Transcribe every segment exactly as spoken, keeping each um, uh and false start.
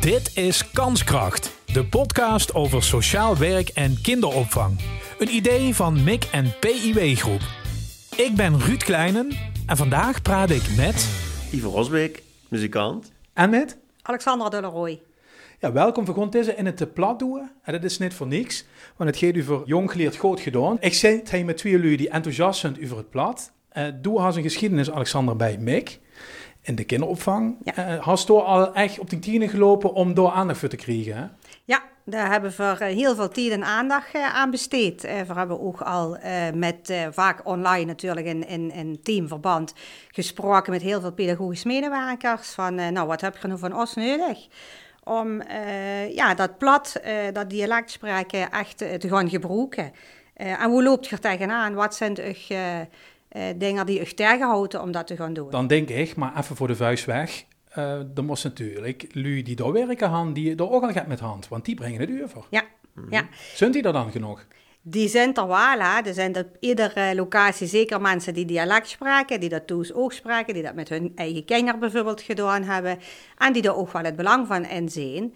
Dit is Kanskracht, de podcast over sociaal werk en kinderopvang. Een idee van M I K en P I W Groep. Ik ben Ruud Kleinen en vandaag praat ik met... Ivo Rosbeek, muzikant. En met... Alexandra Delaroy. Ja, welkom. We gaan deze in het te plat doen. En dat is niet voor niks, want het geeft u voor jong geleerd goed gedaan. Ik zit hier met twee lui die enthousiast zijn over het plat. Uh, doe haar zijn geschiedenis, Alexandra, bij M I K. In de kinderopvang. Ja. Uh, had je al echt op de tienen gelopen om daar aandacht voor te krijgen? Hè? Ja, daar hebben we heel veel tijd en aandacht aan besteed. We hebben ook al met, vaak online natuurlijk, in, in, in teamverband gesproken met heel veel pedagogische medewerkers. Van, nou, wat heb je nu van ons nodig? Om uh, ja, dat plat, uh, dat dialect spreken echt te gaan gebruiken. Uh, en hoe loopt je tegenaan? Wat zijn de... Uh, Uh, dingen die je tegenhouden om dat te gaan doen. Dan denk ik, maar even voor de vuist weg, uh, er moest natuurlijk lui die daar werken gaan, die daar ook al gaat met hand, want die brengen het over. Ja, mm-hmm. ja. Zijn die er dan genoeg? Die zijn er wel, hè. Er zijn op iedere locatie zeker mensen die dialect spreken, die dat dus ook spreken, die dat met hun eigen kinderen bijvoorbeeld gedaan hebben, en die er ook wel het belang van inzien.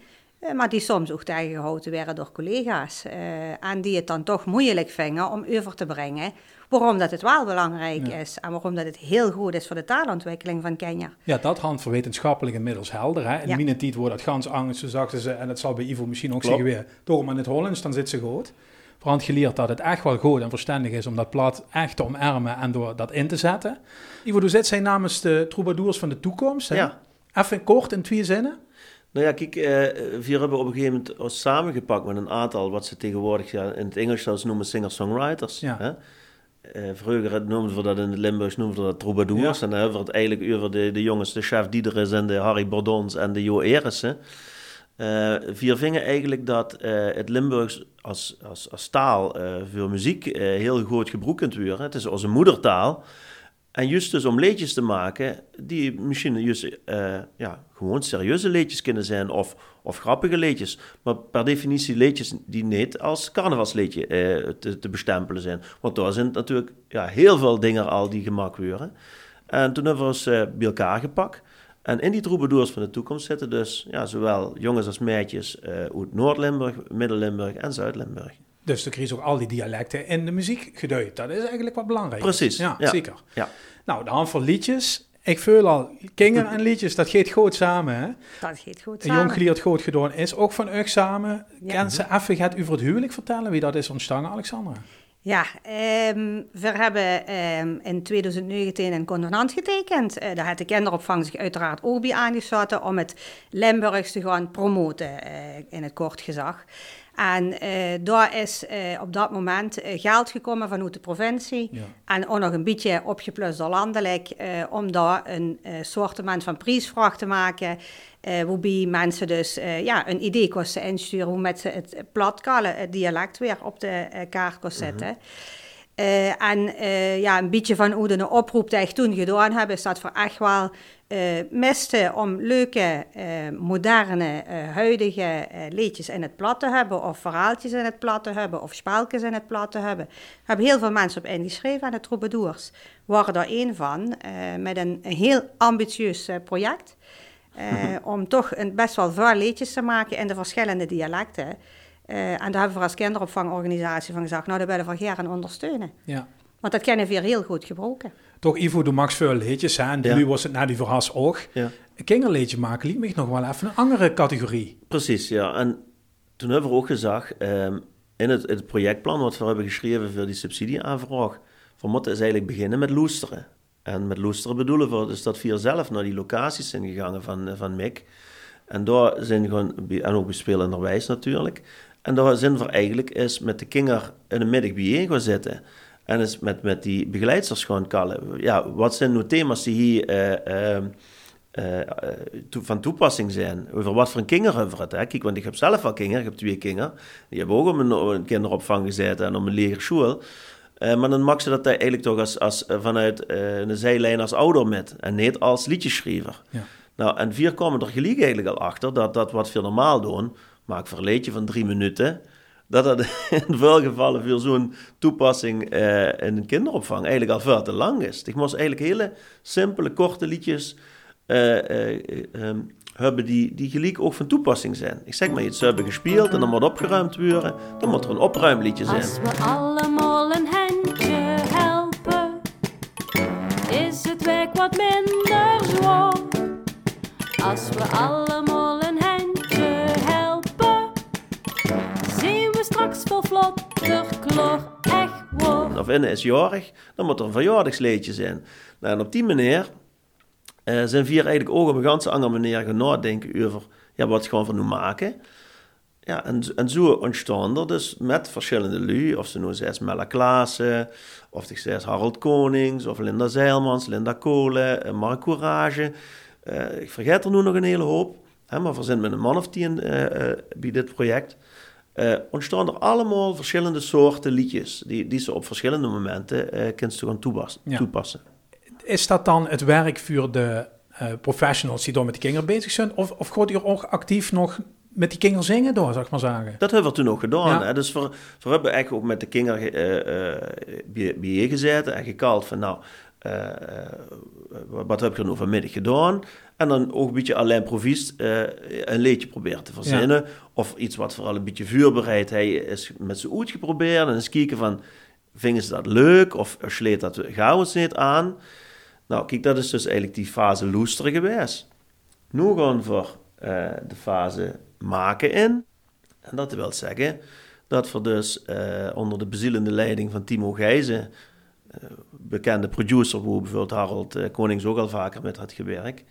Maar die soms ook tegengehouden werden door collega's. Uh, en die het dan toch moeilijk vinden om over te brengen waarom dat het wel belangrijk ja. is. En waarom dat het heel goed is voor de taalontwikkeling van Kenia. Ja, dat hand voor wetenschappelijk inmiddels helder. Hè? In ja. mijn tijd wordt dat gans angst. Toen zagen ze, en dat zal bij Ivo misschien ook Klopt. zeggen weer, door maar in het Hollands, dan zit ze goed. Brand geleerd dat het echt wel goed en verstandig is om dat plat echt te omarmen en door dat in te zetten. Ivo, hoe zit zij namens de troubadours van de toekomst? Hè? Ja. Even kort in twee zinnen. Nou ja, kijk, eh, vier hebben op een gegeven moment ons samengepakt met een aantal, wat ze tegenwoordig ja, in het Engels zelfs noemen singer-songwriters. Ja. Hè? Eh, vroeger noemden we dat in het Limburgs, noemden we dat troubadours. Ja. En dan hebben we het eigenlijk over de, de jongens, de Chef Diederis en de Harry Bourdons en de Jo Erissen. Eh, vier vingen eigenlijk dat eh, het Limburgs als, als, als taal eh, voor muziek eh, heel goed gebruikt kunt worden. Het is onze moedertaal. En juist dus om leedjes te maken die misschien juist, uh, ja, gewoon serieuze leedjes kunnen zijn of, of grappige leedjes. Maar per definitie leedjes die niet als carnavalsleedje uh, te, te bestempelen zijn. Want daar zijn natuurlijk ja, heel veel dingen al die gemaakt worden. En toen hebben we ons uh, bij elkaar gepakt. En in die troubadours van de toekomst zitten dus ja, zowel jongens als meisjes uh, uit Noord-Limburg, Midden-Limburg en Zuid-Limburg. Dus dan krijg je ook al die dialecten in de muziek geduid. Dat is eigenlijk wat belangrijk. Precies. Ja, ja. zeker. Ja. Nou, de hand van liedjes. Ik vul al kingen en liedjes, dat geeft goed samen. Hè? Dat geeft goed samen. Een jong geleerd goed gedaan is ook van euch samen. Ja. Kan ze even gaat over het huwelijk vertellen wie dat is ontstaan, Alexandra? Ja, um, we hebben um, in twintig negentien een convenant getekend. Uh, daar had de kinderopvang zich uiteraard ook bij aangesloten om het Limburgs te gaan promoten, uh, in het kort gezag. En uh, daar is uh, op dat moment uh, geld gekomen vanuit de provincie. Ja. En ook nog een beetje opgeplust door landelijk. Uh, om daar een uh, sortiment van prijsvraag te maken. Uh, waarbij mensen dus uh, ja, een idee kosten insturen. Hoe met ze het platkallen, het dialect, weer op de uh, kaart kon zetten. Mm-hmm. Uh, en uh, ja, een beetje van hoe de oproep die echt toen gedaan hebben, is dat we echt wel uh, misten om leuke, uh, moderne, uh, huidige uh, liedjes in het plat te hebben, of verhaaltjes in het plat te hebben, of spelletjes in het plat te hebben. We hebben heel veel mensen op ingeschreven aan de troubadours. We waren daar één van, uh, met een heel ambitieus uh, project, uh, mm-hmm. om toch een, best wel veel liedjes te maken in de verschillende dialecten. Uh, en daar hebben we als kinderopvangorganisatie van gezegd, nou, dat willen we graag ondersteunen. Ja. Want dat kennen we hier heel goed gebroken. Toch, Ivo, doe Max veel leedjes, hè? En ja. nu was het na die verhas ook. Ja. Een kinderleedje maken liet mij nog wel even een andere categorie. Precies, ja. En toen hebben we ook gezegd, um, in het, het projectplan wat we hebben geschreven voor die subsidieaanvraag, we moeten is eigenlijk beginnen met loesteren. En met loesteren bedoelen we dus dat we hier zelf naar die locaties zijn gegaan van, van M I K. En daar zijn we gewoon, en ook bespelenderwijs natuurlijk... En daar zijn we eigenlijk eens met de kinder in de middag bijeen gaan zitten. En eens met, met die begeleidsters gaan kallen. Ja, wat zijn nou thema's die hier uh, uh, uh, to, van toepassing zijn? Over wat voor een kinder hebben we het? Hè? Kijk, want ik heb zelf wel kinder, ik heb twee kinder. Die hebben ook op een, op een kinderopvang gezeten en op een legerschool. Uh, maar dan mag ze dat eigenlijk toch als, als, vanuit uh, een zijlijn als ouder met. En niet als liedjesschrijver. Ja. Nou, en vier kwamen er gelijk eigenlijk al achter dat, dat wat we normaal doen... Maak voor een leedje van drie minuten, dat dat in veel gevallen voor zo'n toepassing eh, in een kinderopvang eigenlijk al veel te lang is. Ik moest eigenlijk hele simpele, korte liedjes eh, eh, eh, hebben die, die gelijk ook van toepassing zijn. Ik zeg maar, iets hebben gespeeld en dan moet opgeruimd worden. Dan moet er een opruimliedje zijn. Als we allemaal een handje helpen, is het werk wat minder zwaar. Als we allemaal een handje helpen, zien we straks vol vlotter klor, echt waar. Of Inne is jarig, dan moet er een verjaardagsleedje zijn. Nou, en op die manier... Uh, zijn vier eigenlijk ook op een ganse andere manier gaan nadenken over ja, wat gaan we nu maken. Ja, en, en zo ontstaan er dus met verschillende lui, of ze nou zes Mella Klaassen, of ze zes Harold Konings, of Linda Zeilmans, Linda Kolen, uh, Mark Courage. Uh, ik vergeet er nu nog een hele hoop, hè, maar we zijn met een man of tien uh, uh, bij dit project. Uh, ontstaan er allemaal verschillende soorten liedjes, die, die ze op verschillende momenten uh, kunnen gaan toepassen. Ja. toepassen. Is dat dan het werk voor de uh, professionals die door met die kinderen bezig zijn? Of, of gaat u ook actief nog met die kinderen zingen door, zou ik maar zeggen? Dat hebben we toen ook gedaan. Ja. Hè? Dus we, we hebben eigenlijk ook met de kinderen uh, uh, bijeen gezeten en gekald van nou, uh, uh, wat heb ik er nou vanmiddag gedaan? En dan ook een beetje à l'improviste uh, een leedje proberen te verzinnen. Ja. Of iets wat vooral een beetje vuurbereidheid is met z'n oet geprobeerd. En eens kijken van, vingen ze dat leuk? Of sleet dat gauw eens niet aan? Nou, kijk, dat is dus eigenlijk die fase loesteren geweest. Nu gaan we uh, de fase maken in. En dat wil zeggen dat we dus uh, onder de bezielende leiding van Timo Gijzen, uh, bekende producer, waar bijvoorbeeld Harold uh, Konings ook al vaker met had gewerkt,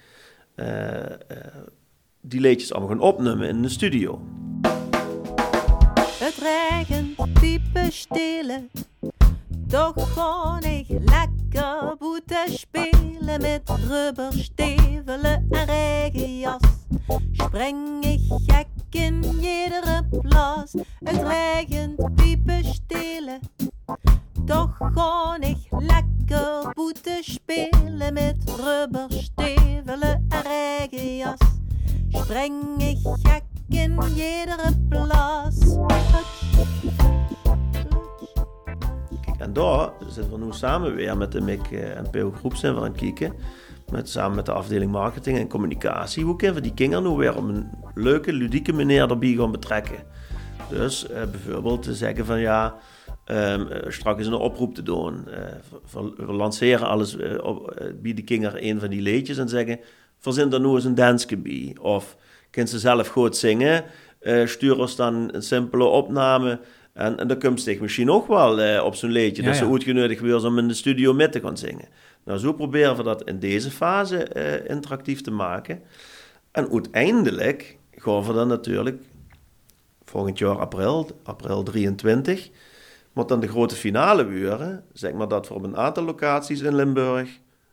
uh, uh, die leedjes allemaal gaan opnemen in de studio. Het regen, diepe stelen. Toch kon ik lekker boete spelen met rubberstevelen en regenjas. Spring ik gek in jedere plas. Het regent piepen stelen. Toch kon ik lekker boete spelen met rubberstevelen en regenjas. Spring ik gek in jedere plas. En daar zitten we nu samen weer met de M I K en P I W Groep zijn we aan het kijken. Met, samen met de afdeling marketing en communicatie. Hoe kunnen we die kinderen nu weer op een leuke, ludieke manier erbij gaan betrekken? Dus eh, bijvoorbeeld te zeggen van ja, eh, straks is een oproep te doen. Eh, we, we lanceren alles eh, op, eh, bij de kinderen een van die leedjes en zeggen, verzin daar nu eens een dansje bij. Of kunnen ze zelf goed zingen, eh, stuur ons dan een simpele opname. En, en dan komt zich misschien ook wel eh, op zo'n leedje. Ja, dus ja. Zo goed genodigd wordt om in de studio mee te gaan zingen. Nou, zo proberen we dat in deze fase eh, interactief te maken. En uiteindelijk gaan we dan natuurlijk volgend jaar april, april drieëntwintig, moet dan de grote finale worden. Zeg maar dat we op een aantal locaties in Limburg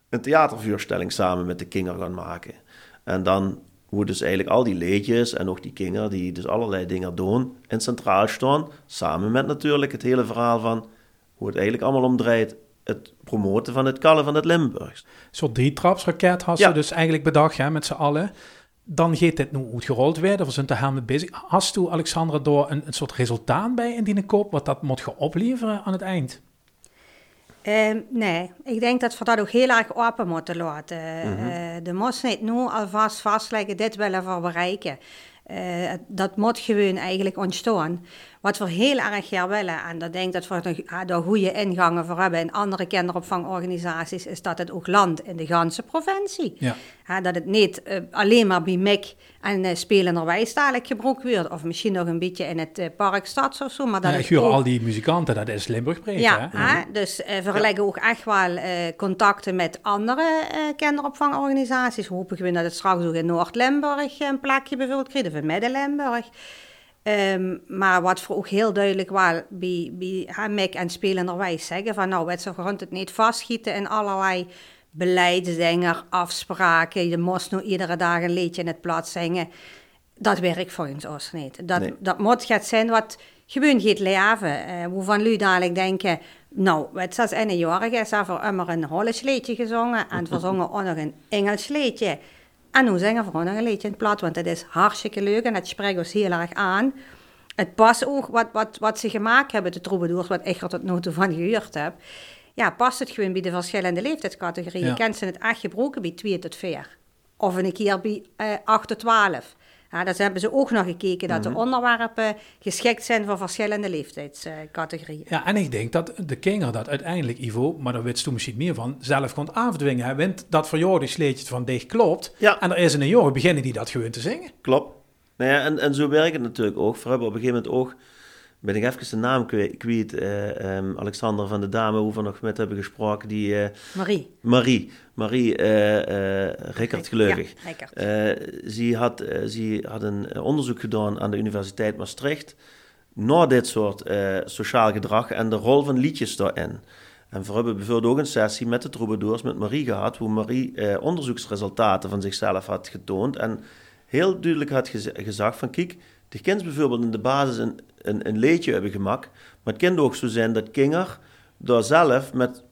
een theatervoorstelling samen met de kinderen gaan maken. En dan hoe dus eigenlijk al die leedjes en ook die kinderen die dus allerlei dingen doen in centraal staan, samen met natuurlijk het hele verhaal van hoe het eigenlijk allemaal omdraait, het promoten van het kallen van het Limburgs. Een soort drietrapsraket had ze ja. dus eigenlijk bedacht hè, met z'n allen. Dan gaat dit nu uitgerold werden, we zijn te helemaal bezig. Hast u, Alexandra, door een, een soort resultaat bij indien ik koop, wat dat moet gaan opleveren aan het eind? Um, nee, ik denk dat we dat ook heel erg open moeten laten. Mm-hmm. Uh, de mos niet nu alvast vastleggen, dit willen we bereiken. Uh, dat moet gewoon eigenlijk ontstaan. Wat we heel erg graag willen, en dat denk ik dat we daar goede ingangen voor hebben in andere kinderopvangorganisaties, is dat het ook landt in de ganse provincie. Ja. Uh, dat het niet uh, alleen maar bij M I K en uh, spelenderwijs dadelijk gebruikt wordt, of misschien nog een beetje in het uh, parkstads of zo. Maar dat ja, ik hoor ook al die muzikanten, dat is Limburg breed. Ja, hè? Uh, mm. Dus uh, we leggen ja. ook echt wel uh, contacten met andere uh, kinderopvangorganisaties. We hopen gewoon dat het straks ook in Noord-Limburg een plekje bijvoorbeeld krijgt, of in Midden-Limburg. Um, maar wat we ook heel duidelijk wel bij, bij M I K en spelenderwijs zeggen, van nou, we gaan het niet vastgieten in allerlei beleidsdingen, afspraken, je moest nu iedere dag een liedje in het plaats zingen. Dat werkt voor ons als niet. Dat, nee. dat moet het zijn wat gewoon gaat leven. Uh, waarvan jullie dadelijk denken, nou, wat is in een jarige, is er voor immer een Hollands liedje gezongen en we zongen ook nog een Engels liedje. En nu zingen we gewoon nog een liedje in het plaat, want het is hartstikke leuk en het spreekt ons heel erg aan. Het past ook wat, wat, wat ze gemaakt hebben, de troubadours, wat ik er tot nu toe van gehuurd heb. Ja, past het gewoon bij de verschillende leeftijdscategorieën. Ja. Je kent ze het echt gebroken bij twee tot vier. Of een keer bij uh, acht tot twaalf. Ja, dat hebben ze ook nog gekeken, dat mm-hmm. de onderwerpen geschikt zijn voor verschillende leeftijdscategorieën. Ja, en ik denk dat de kinderen dat uiteindelijk, Ivo, maar daar weet je toen misschien meer van, zelf kon afdwingen. Hè? Want dat verjaardagsleedje van dicht klopt, ja. En er is een jongen beginnen die dat gewoon te zingen. Klopt. Nou ja, en, en zo werkt het natuurlijk ook. Voor op een gegeven moment ook, ben ik even zijn naam kwijt, uh, um, Alexander van de Dame, hoe we nog met hebben gesproken, die... Uh, Marie. Marie. Marie uh, uh, Rikard Gleurig. Ja, Rikard. Uh, ze, had, uh, ze had een onderzoek gedaan aan de Universiteit Maastricht naar dit soort uh, sociaal gedrag en de rol van liedjes daarin. En we hebben bijvoorbeeld ook een sessie met de troubadours met Marie gehad, hoe Marie uh, onderzoeksresultaten van zichzelf had getoond en heel duidelijk had gez- gezegd van kijk, de kinderen bijvoorbeeld in de basis een, een, een leedje hebben gemaakt, maar het kan ook zo zijn dat kinderen daar zelf met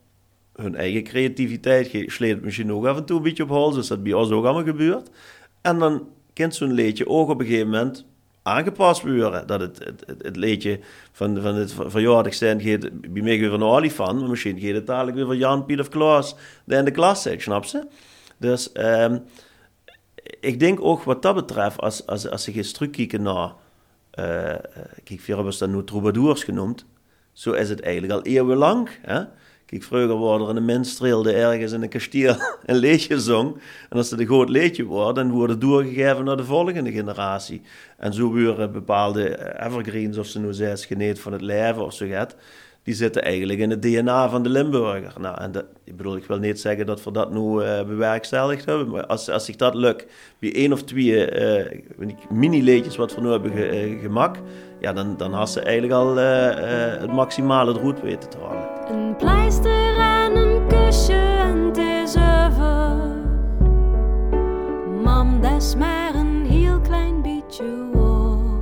hun eigen creativiteit, je sleept misschien ook af en toe een beetje op hals, dus dat bij ons ook allemaal gebeurt. En dan kan zo'n leedje ook op een gegeven moment aangepast worden. Dat het, het, het, het leedje van, van het verjaardag zijn, geeft bij mij weer een olifant, maar misschien geeft het dadelijk weer van Jan, Piet of Klaas in de klas zijn, snap ze? Dus um, ik denk ook wat dat betreft, als, als, als ze eens terugkijken naar, uh, kijk, we hebben ze dan nu troubadours genoemd, zo is het eigenlijk al eeuwenlang, hè? Kijk, vroeger waren er een mens trilde ergens in een kasteel een leedje zong. En als het een groot leedje wordt, dan wordt het doorgegeven naar de volgende generatie. En zo worden bepaalde evergreens, of ze nu zijn, geneed van het leven of zo gaat, die zitten eigenlijk in het D N A van de Limburger. Nou, en dat, ik bedoel, ik wil niet zeggen dat we dat nu uh, bewerkstelligd hebben, maar als, als zich dat lukt, bij één of twee uh, mini-leedjes wat we nu hebben ge, uh, gemaakt, ja, dan, dan had ze eigenlijk al uh, uh, het maximale eruit weten te halen. Een pleister en een kusje en het is over. Mam, des maar een heel klein beetje hoor.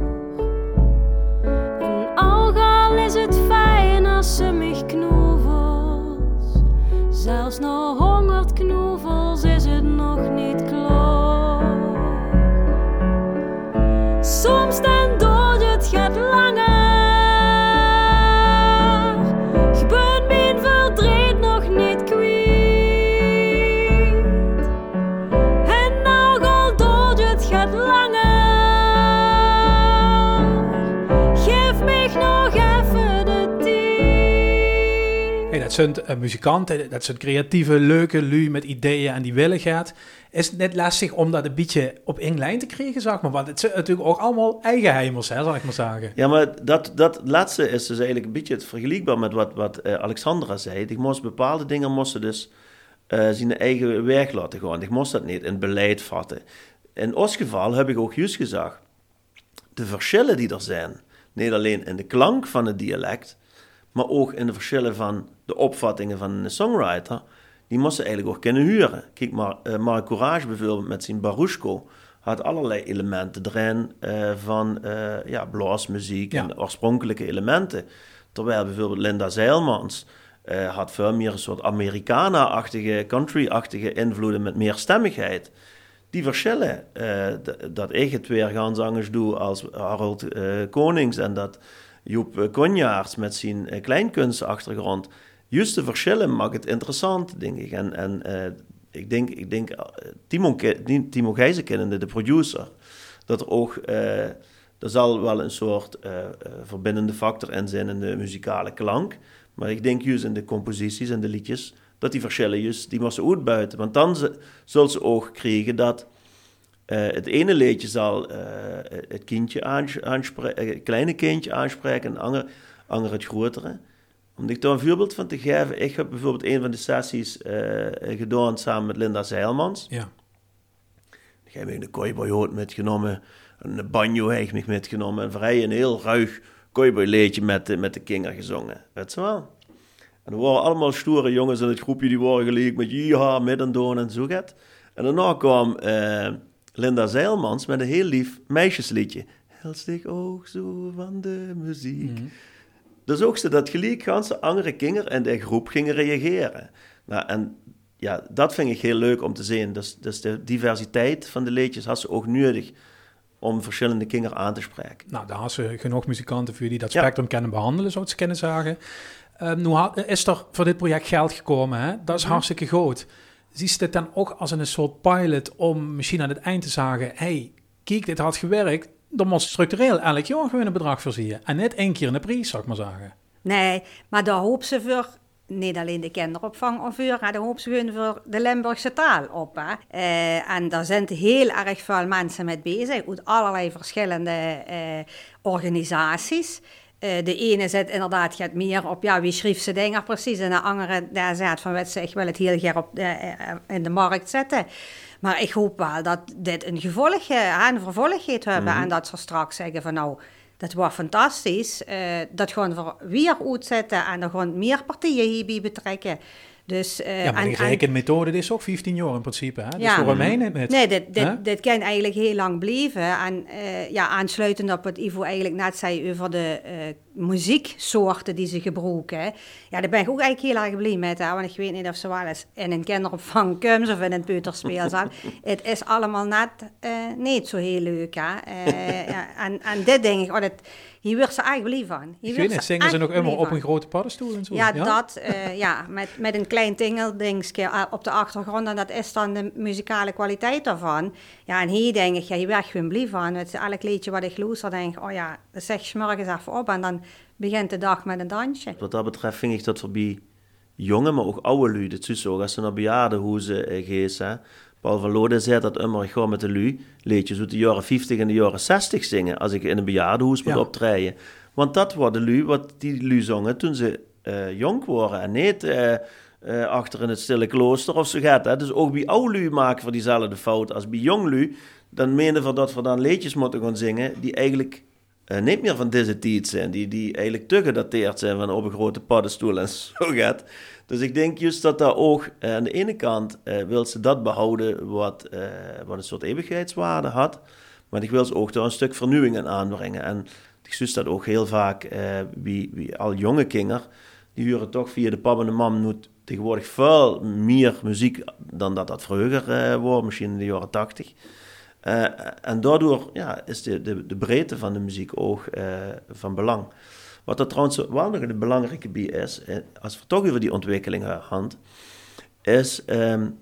En ook al is het fijn als ze mich knoevels. Zelfs nog honderd knoevels is het nog niet klaar. Soms den dood, het gaat langer. Dat zijn muzikanten, dat zijn creatieve, leuke lui met ideeën en die willigheid. Is het net lastig om dat een beetje op één lijn te krijgen, zeg maar? Want het zijn natuurlijk ook allemaal eigen heimels, hè, zal ik maar zeggen. Ja, maar dat, dat laatste is dus eigenlijk een beetje het vergelijkbaar met wat, wat uh, Alexandra zei. Die moest bepaalde dingen moesten dus uh, zijn eigen weg laten gaan. Die moest dat niet in beleid vatten. In ons geval heb ik ook juist gezegd, de verschillen die er zijn, niet alleen in de klank van het dialect, maar ook in de verschillen van de opvattingen van een songwriter, die moesten eigenlijk ook kunnen huren. Kijk, maar, uh, Mark Courage bijvoorbeeld met zijn Barushko had allerlei elementen erin uh, van uh, ja, blaasmuziek ja. en oorspronkelijke elementen. Terwijl bijvoorbeeld Linda Zeilmans uh, had veel meer een soort Americana-achtige, country-achtige invloeden met meer stemmigheid. Die verschillen, uh, d- dat ik het weer gaan zangers doe als Harold uh, Konings en dat Joep Cognaerts met zijn uh, kleinkunstachtergrond. Juist de verschillen maakt het interessant, denk ik. En, en uh, ik denk, ik denk uh, Timo, Timo Gijzen kennende, de producer, dat er ook, uh, er zal wel een soort uh, uh, verbindende factor in zijn in de muzikale klank. Maar ik denk juist in de composities en de liedjes, dat die verschillen juist, die moeten uitbuiten. Want dan z- zullen ze ook krijgen dat uh, het ene leedje zal uh, het kindje aans- aanspre- uh, kleine kindje aanspreken en ander, ander het grotere. Om ik daar een voorbeeld van te geven, ik heb bijvoorbeeld een van de sessies uh, gedaan samen met Linda Zeilmans. Ja. Ik heb een kooiboyhoed metgenomen, een banjo heb ik metgenomen en vrij een heel ruig kooiboyleedje met, met de kinder gezongen. Weet je wel? En er waren allemaal stoere jongens in het groepje, die waren gelijk met ja, middendoen en zo gaat. En daarna kwam uh, Linda Zeilmans met een heel lief meisjesliedje. Helst zich oog zo van de muziek. Mm-hmm. Dus ook ze dat gelijk ganse andere kinderen in de groep gingen reageren. Nou, en ja, dat vind ik heel leuk om te zien. Dus, dus de diversiteit van de leedjes had ze ook nodig om verschillende kinderen aan te spreken. Nou, daar had ze genoeg muzikanten voor die dat spectrum ja. kunnen behandelen, zou ze kunnen zeggen. Uh, nu is er voor dit project geld gekomen, hè? Dat is ja. hartstikke goed. Zie je dit dan ook als een soort pilot om misschien aan het eind te zagen, hey, kijk, dit had gewerkt, dan moet structureel elk jaar gewoon een bedrag voorzien. En niet één keer een prijs, zou ik maar zeggen. Nee, maar daar hoop ze voor, niet alleen de kinderopvang of voor, maar daar hoop ze gewoon voor de Limburgse taal op. Hè. Uh, en daar zijn heel erg veel mensen mee bezig, uit allerlei verschillende uh, organisaties. Uh, de ene zit inderdaad gaat meer op, ja, wie schreef ze dingen precies? En de andere daar zegt van, weet ze, ik wil het heel graag op de, in de markt zetten. Maar ik hoop wel dat dit een gevolg, een vervolg gaat hebben. Mm-hmm. En dat ze straks zeggen van, nou, dat was fantastisch. Uh, dat gaan we weer uitzetten en dan gaan meer partijen hierbij betrekken. Dus, uh, ja, maar die rekenmethode is ook vijftien jaar in principe, hè? Dus ja, voor mij niet met. Nee, dit, dit, dit kan eigenlijk heel lang blijven. En uh, ja, aansluitend op wat Ivo eigenlijk net zei over de uh, muzieksoorten die ze gebruiken. Ja, daar ben ik ook eigenlijk heel erg blij met. Hè? Want ik weet niet of ze wel eens in een kinderopvang komt of in een peuterspeelzaal. Het is allemaal net uh, niet zo heel leuk. Hè? Uh, ja, en, en dit denk ik, oh, dat, hier wordt ze eigenlijk blij van. Hier ik weet niet, zingen ze nog immer op een grote paddenstoel en zo? Ja, ja? dat, uh, ja, met, met een klein tingeldingsje op de achtergrond. En dat is dan de muzikale kwaliteit daarvan. Ja, en hier denk ik, ja, hier werd ik gewoon blij van. Met elk liedje wat ik luister, denk ik, oh ja, zeg s'morgens even op en dan begint de dag met een dansje. Wat dat betreft vind ik dat voor bij jongen, maar ook oude lui, dat is zo, als ze naar bejaardenhuizen eh, geest, hè. Paul van Lode zei dat immer, ik ga met de lui liedjes uit de jaren vijftig en de jaren zestig zingen, als ik in een bejaardenhuis moet ja. optreden. Want dat was de lui, wat die lui zongen toen ze eh, jong waren en niet eh, eh, achter in het stille klooster of zo gaat. Hè. Dus ook bij oude lui maken we diezelfde fout als bij jong lui. Dan menen we dat we dan liedjes moeten gaan zingen die eigenlijk... Uh, niet meer van deze tijd zijn, die, die eigenlijk te gedateerd zijn van op een grote paddenstoel en zo gaat. Dus ik denk juist dat daar ook, uh, aan de ene kant uh, wil ze dat behouden wat, uh, wat een soort eeuwigheidswaarde had, maar ik wil ze ook daar een stuk vernieuwing aan aanbrengen. En ik zie dat ook heel vaak, uh, wie, wie al jonge kinderen, die huren toch via de pap en de mam nu tegenwoordig veel meer muziek dan dat dat vroeger uh, was, misschien in de jaren tachtig. Uh, en daardoor ja, is de, de, de breedte van de muziek ook uh, van belang. Wat er trouwens wel nog een belangrijke bij is, uh, als we toch over die ontwikkeling hand, is, um, uh,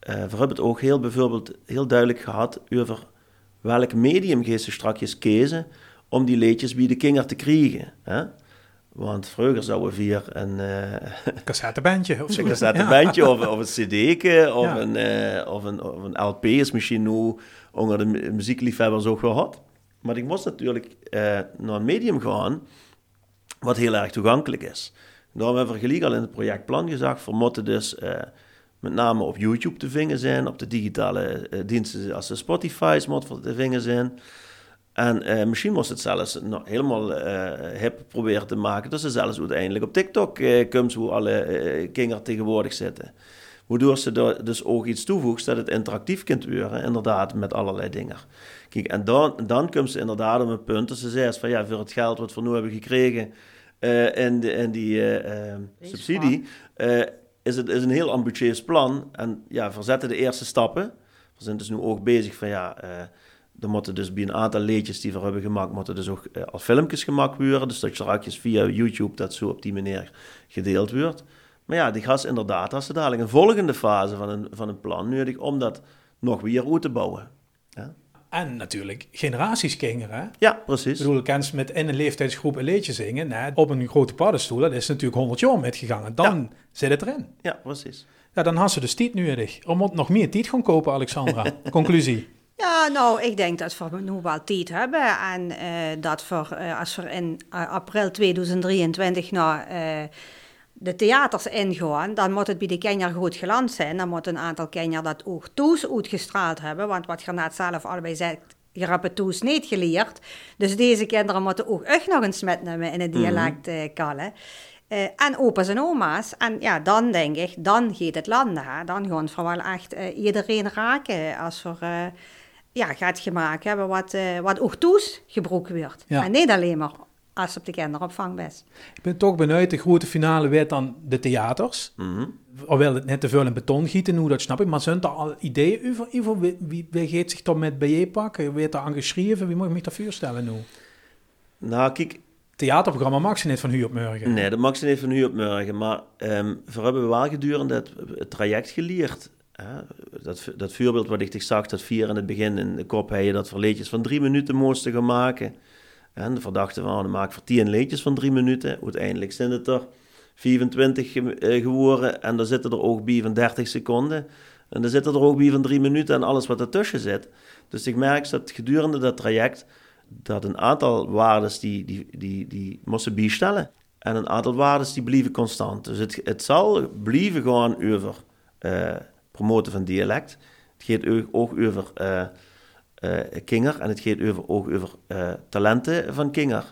we hebben het ook heel, bijvoorbeeld, heel duidelijk gehad over welk medium geest ze strakjes kiezen om die leedjes bij de kinder te krijgen. Hè? Want vroeger zouden we via een... Uh, cassettebandje of zo. Een cassettebandje ja. of, of een cd'tje of, ja. een, uh, of, een, of een L P is misschien nu onder de muziekliefhebbers ook gehad. Maar ik moest natuurlijk uh, naar een medium gaan wat heel erg toegankelijk is. Daarom hebben we gelijk al in het projectplan gezegd, we moeten dus uh, met name op YouTube te vingen zijn, op de digitale uh, diensten als de Spotify's moeten te vingen zijn. En eh, misschien moest het zelfs nou, helemaal eh, hip proberen te maken. Dus ze zelfs uiteindelijk op TikTok eh, komt hoe alle eh, kinderen tegenwoordig zitten. Waardoor ze dus ook iets toevoegt dat het interactief kunt worden, inderdaad, met allerlei dingen. Kijk, en dan, dan komt ze inderdaad op een punt dat ze zegt van ja, voor het geld wat we nu hebben gekregen uh, en, de, en die uh, uh, subsidie, uh, is het is een heel ambitieus plan. En ja, we zetten de eerste stappen. We zijn dus nu ook bezig van ja... Uh, Dan moeten dus bij een aantal leedjes die we hebben gemaakt, moeten dus ook eh, als filmpjes gemaakt worden. Dus dat straks via YouTube dat zo op die manier gedeeld wordt. Maar ja, die gast inderdaad, als ze dadelijk een volgende fase van een, van een plan nodig om dat nog weer uit te bouwen. Ja. En natuurlijk generaties kinderen. Ja, precies. Ik bedoel, ik kan met in een leeftijdsgroep een leedje zingen. Nee, op een grote paddenstoel, dat is natuurlijk honderd jaar met gegaan. Dan ja. zit het erin. Ja, precies. Ja, dan had ze dus tijd nodig. Er moet nog meer tijd gaan kopen, Alexandra. Conclusie. Ja, nou, ik denk dat we nu wel tijd hebben en uh, dat we, uh, als we in april tweeduizend drieëntwintig naar uh, de theaters ingaan, dan moet het bij de kinderen goed geland zijn. Dan moet een aantal kinderen dat ook thuis uitgestraald hebben, want wat je net zelf allebei zegt, je hebt het thuis niet geleerd. Dus deze kinderen moeten ook echt nog eens metnemen in het dialect uh, kallen. Uh, en opa's en oma's. En ja, dan denk ik, dan gaat het landen. Hè? Dan gaan we wel echt uh, iedereen raken als we... Uh, Ja, gaat gemaakt hebben wat, uh, wat ook toes gebroken wordt. Ja. En niet alleen maar als op de kinderopvang best. Ik ben toch benieuwd, de grote finale werd dan de theaters. Mm-hmm. Alhoewel het net te veel in beton gieten, hoe dat snap ik. Maar zijn er al ideeën over? Ivo, wie, wie, wie gaat zich dan met B J pakken? Wie heeft er aan geschreven? Wie moet ik me dat voorstellen nu? Nou, kijk, theaterprogramma mag ze niet van Huur op Morgen. Nee, dat mag ze niet van Huur op Morgen. Maar um, voor hebben we wel gedurende het, het traject geleerd. Ja, dat, dat voorbeeld wat ik tegen zag, dat vier in het begin in de kop heb je dat voor leedjes van drie minuten moesten gaan maken. En de verdachte van, dan maak ik voor tien leedjes van drie minuten. Uiteindelijk zijn het er vierentwintig geworden en dan zitten er ook bij van dertig seconden. En dan zitten er ook bij van drie minuten en alles wat ertussen zit. Dus ik merk dat gedurende dat traject, dat een aantal waardes die, die, die, die moesten bijstellen. En een aantal waardes die blijven constant. Dus het, het zal blijven gaan over... Uh, promoten van dialect. Het gaat ook over uh, uh, kinder en het gaat over, ook over uh, talenten van kinder.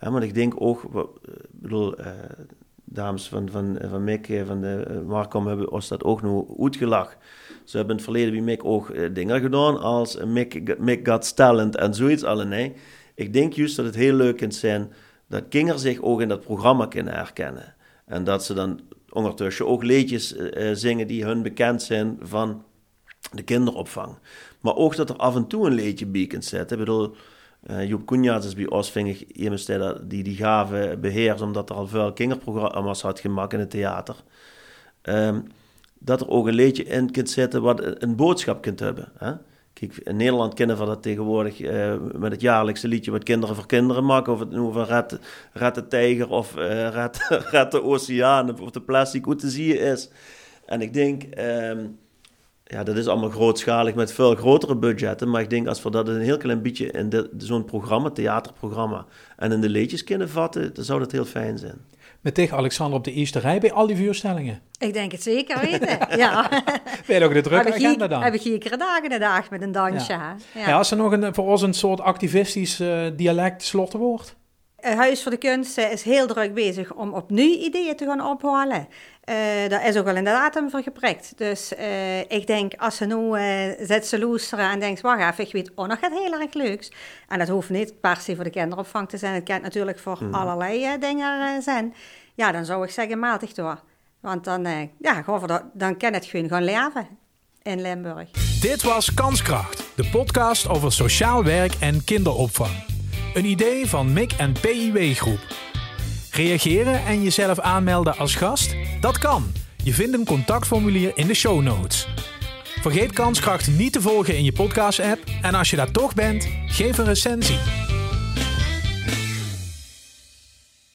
Ja, maar ik denk ook, ik bedoel, uh, dames van, van, van M I K, van de Markom hebben ons dat ook nog uitgelachen. Ze hebben in het verleden bij M I K ook uh, dingen gedaan als M I K Got Talent en zoiets alle. Nee. Ik denk juist dat het heel leuk kan zijn dat kinderen zich ook in dat programma kunnen herkennen. En dat ze dan ondertussen ook liedjes uh, zingen die hun bekend zijn van de kinderopvang. Maar ook dat er af en toe een liedje bij kunt zetten. Ik bedoel, uh, Joep Cognaerts is bij ons, vind ik, iemand die die gave beheerst, omdat er al veel kinderprogramma's had gemaakt in het theater. Um, dat er ook een liedje in kunt zetten wat een boodschap kunt hebben. Hè? Kijk, in Nederland kennen we dat tegenwoordig uh, met het jaarlijkse liedje wat Kinderen voor Kinderen maken. Of het nu van red, red de tijger of uh, red, red de oceaan of de plastic hoe te zien is. En ik denk, um, ja, dat is allemaal grootschalig met veel grotere budgetten. Maar ik denk als we dat een heel klein beetje in de, zo'n programma, theaterprogramma en in de leedjes kunnen vatten, dan zou dat heel fijn zijn. Met tegen Alexander op de eerste rij bij al die voorstellingen. Ik denk het zeker weten, ja. Ben je ook de drukke agenda dan? Heb ik hier dagen de dag met een dansje. Ja. Ja. Ja, als er nog een, voor ons een soort activistisch uh, dialect slotwoord? Huis voor de Kunsten is heel druk bezig om opnieuw ideeën te gaan ophalen. Uh, daar is ook al inderdaad hem voor geprikt. Dus uh, ik denk, als ze nu uh, zit ze loesteren en denkt, wacht even, ik weet ook nog het heel erg leuks. En dat hoeft niet per se voor de kinderopvang te zijn. Het kan natuurlijk voor mm. allerlei uh, dingen uh, zijn. Ja, dan zou ik zeggen, maaltig door. Want dan, uh, ja, dat, dan kan het gewoon gaan leven in Limburg. Dit was Kanskracht, de podcast over sociaal werk en kinderopvang. Een idee van M I K en P I W Groep. Reageren en jezelf aanmelden als gast? Dat kan. Je vindt een contactformulier in de show notes. Vergeet Kanskracht niet te volgen in je podcast-app. En als je daar toch bent, geef een recensie.